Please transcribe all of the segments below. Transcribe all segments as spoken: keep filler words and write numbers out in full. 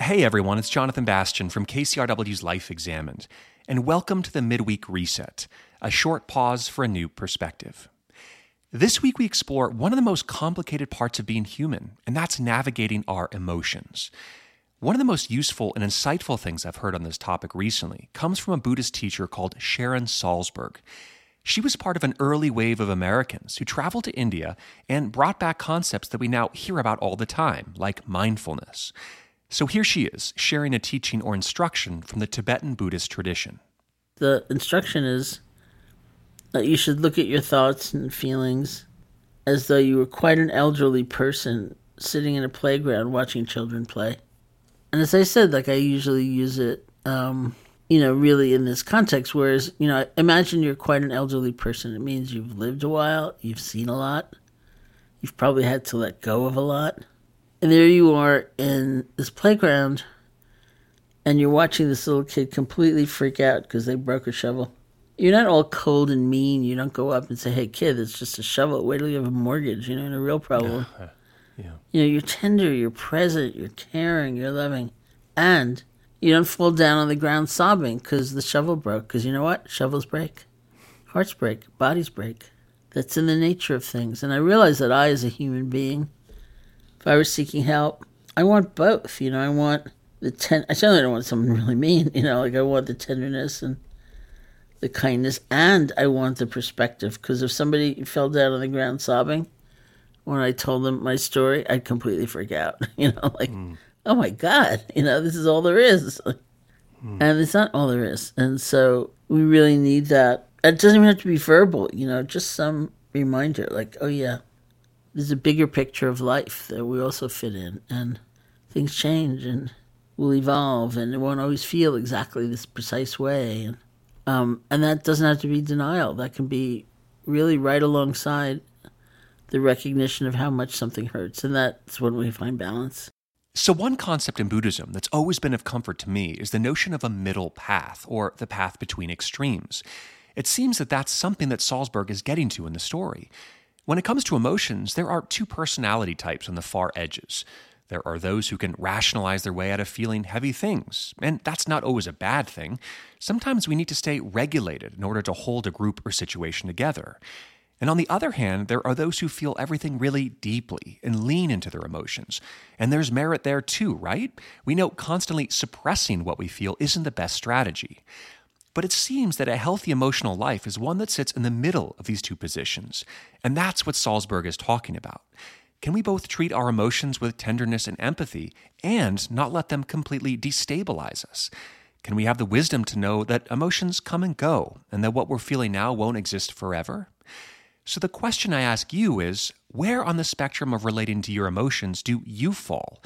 Hey everyone, it's Jonathan Bastian from K C R W's Life Examined, and welcome to the Midweek Reset, a short pause for a new perspective. This week we explore one of the most complicated parts of being human, and that's navigating our emotions. One of the most useful and insightful things I've heard on this topic recently comes from a Buddhist teacher called Sharon Salzberg. She was part of an early wave of Americans who traveled to India and brought back concepts that we now hear about all the time, like mindfulness. So here she is, sharing a teaching or instruction from the Tibetan Buddhist tradition. The instruction is that you should look at your thoughts and feelings as though you were quite an elderly person sitting in a playground watching children play. And as I said, like I usually use it, um, you know, really in this context, whereas, you know, imagine you're quite an elderly person. It means you've lived a while, you've seen a lot, you've probably had to let go of a lot. And there you are in this playground, and you're watching this little kid completely freak out because they broke a shovel. You're not all cold and mean. You don't go up and say, hey, kid, it's just a shovel. Wait till you have a mortgage, you know, and a real problem. Yeah. Yeah. You know, you're tender, you're present, you're caring, you're loving. And you don't fall down on the ground sobbing because the shovel broke. Because you know what? Shovels break. Hearts break. Bodies break. That's in the nature of things. And I realize that I, as a human being, if I were seeking help, I want both, you know, I want the ten, I certainly don't want someone really mean, you know, like I want the tenderness and the kindness, and I want the perspective, because if somebody fell down on the ground sobbing, when I told them my story, I'd completely freak out, you know, like, mm. oh my God, you know, this is all there is, mm. and it's not all there is, and so we really need that. It doesn't even have to be verbal, you know, just some reminder, like, oh yeah, there's a bigger picture of life that we also fit in, and things change and will evolve, and it won't always feel exactly this precise way. And, um, and that doesn't have to be denial. That can be really right alongside the recognition of how much something hurts, and that's when we find balance. So one concept in Buddhism that's always been of comfort to me is the notion of a middle path, or the path between extremes. It seems that that's something that Salzberg is getting to in the story. When it comes to emotions, there are two personality types on the far edges. There are those who can rationalize their way out of feeling heavy things, and that's not always a bad thing. Sometimes we need to stay regulated in order to hold a group or situation together. And on the other hand, there are those who feel everything really deeply and lean into their emotions. And there's merit there too, right? We know constantly suppressing what we feel isn't the best strategy. But it seems that a healthy emotional life is one that sits in the middle of these two positions. And that's what Salzberg is talking about. Can we both treat our emotions with tenderness and empathy and not let them completely destabilize us? Can we have the wisdom to know that emotions come and go and that what we're feeling now won't exist forever? So the question I ask you is, where on the spectrum of relating to your emotions do you fall?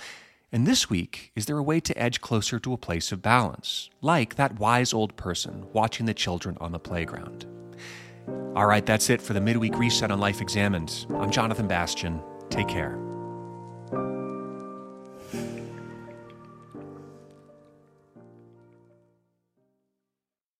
And this week, is there a way to edge closer to a place of balance, like that wise old person watching the children on the playground? All right, that's it for the Midweek Reset on Life Examined. I'm Jonathan Bastian. Take care.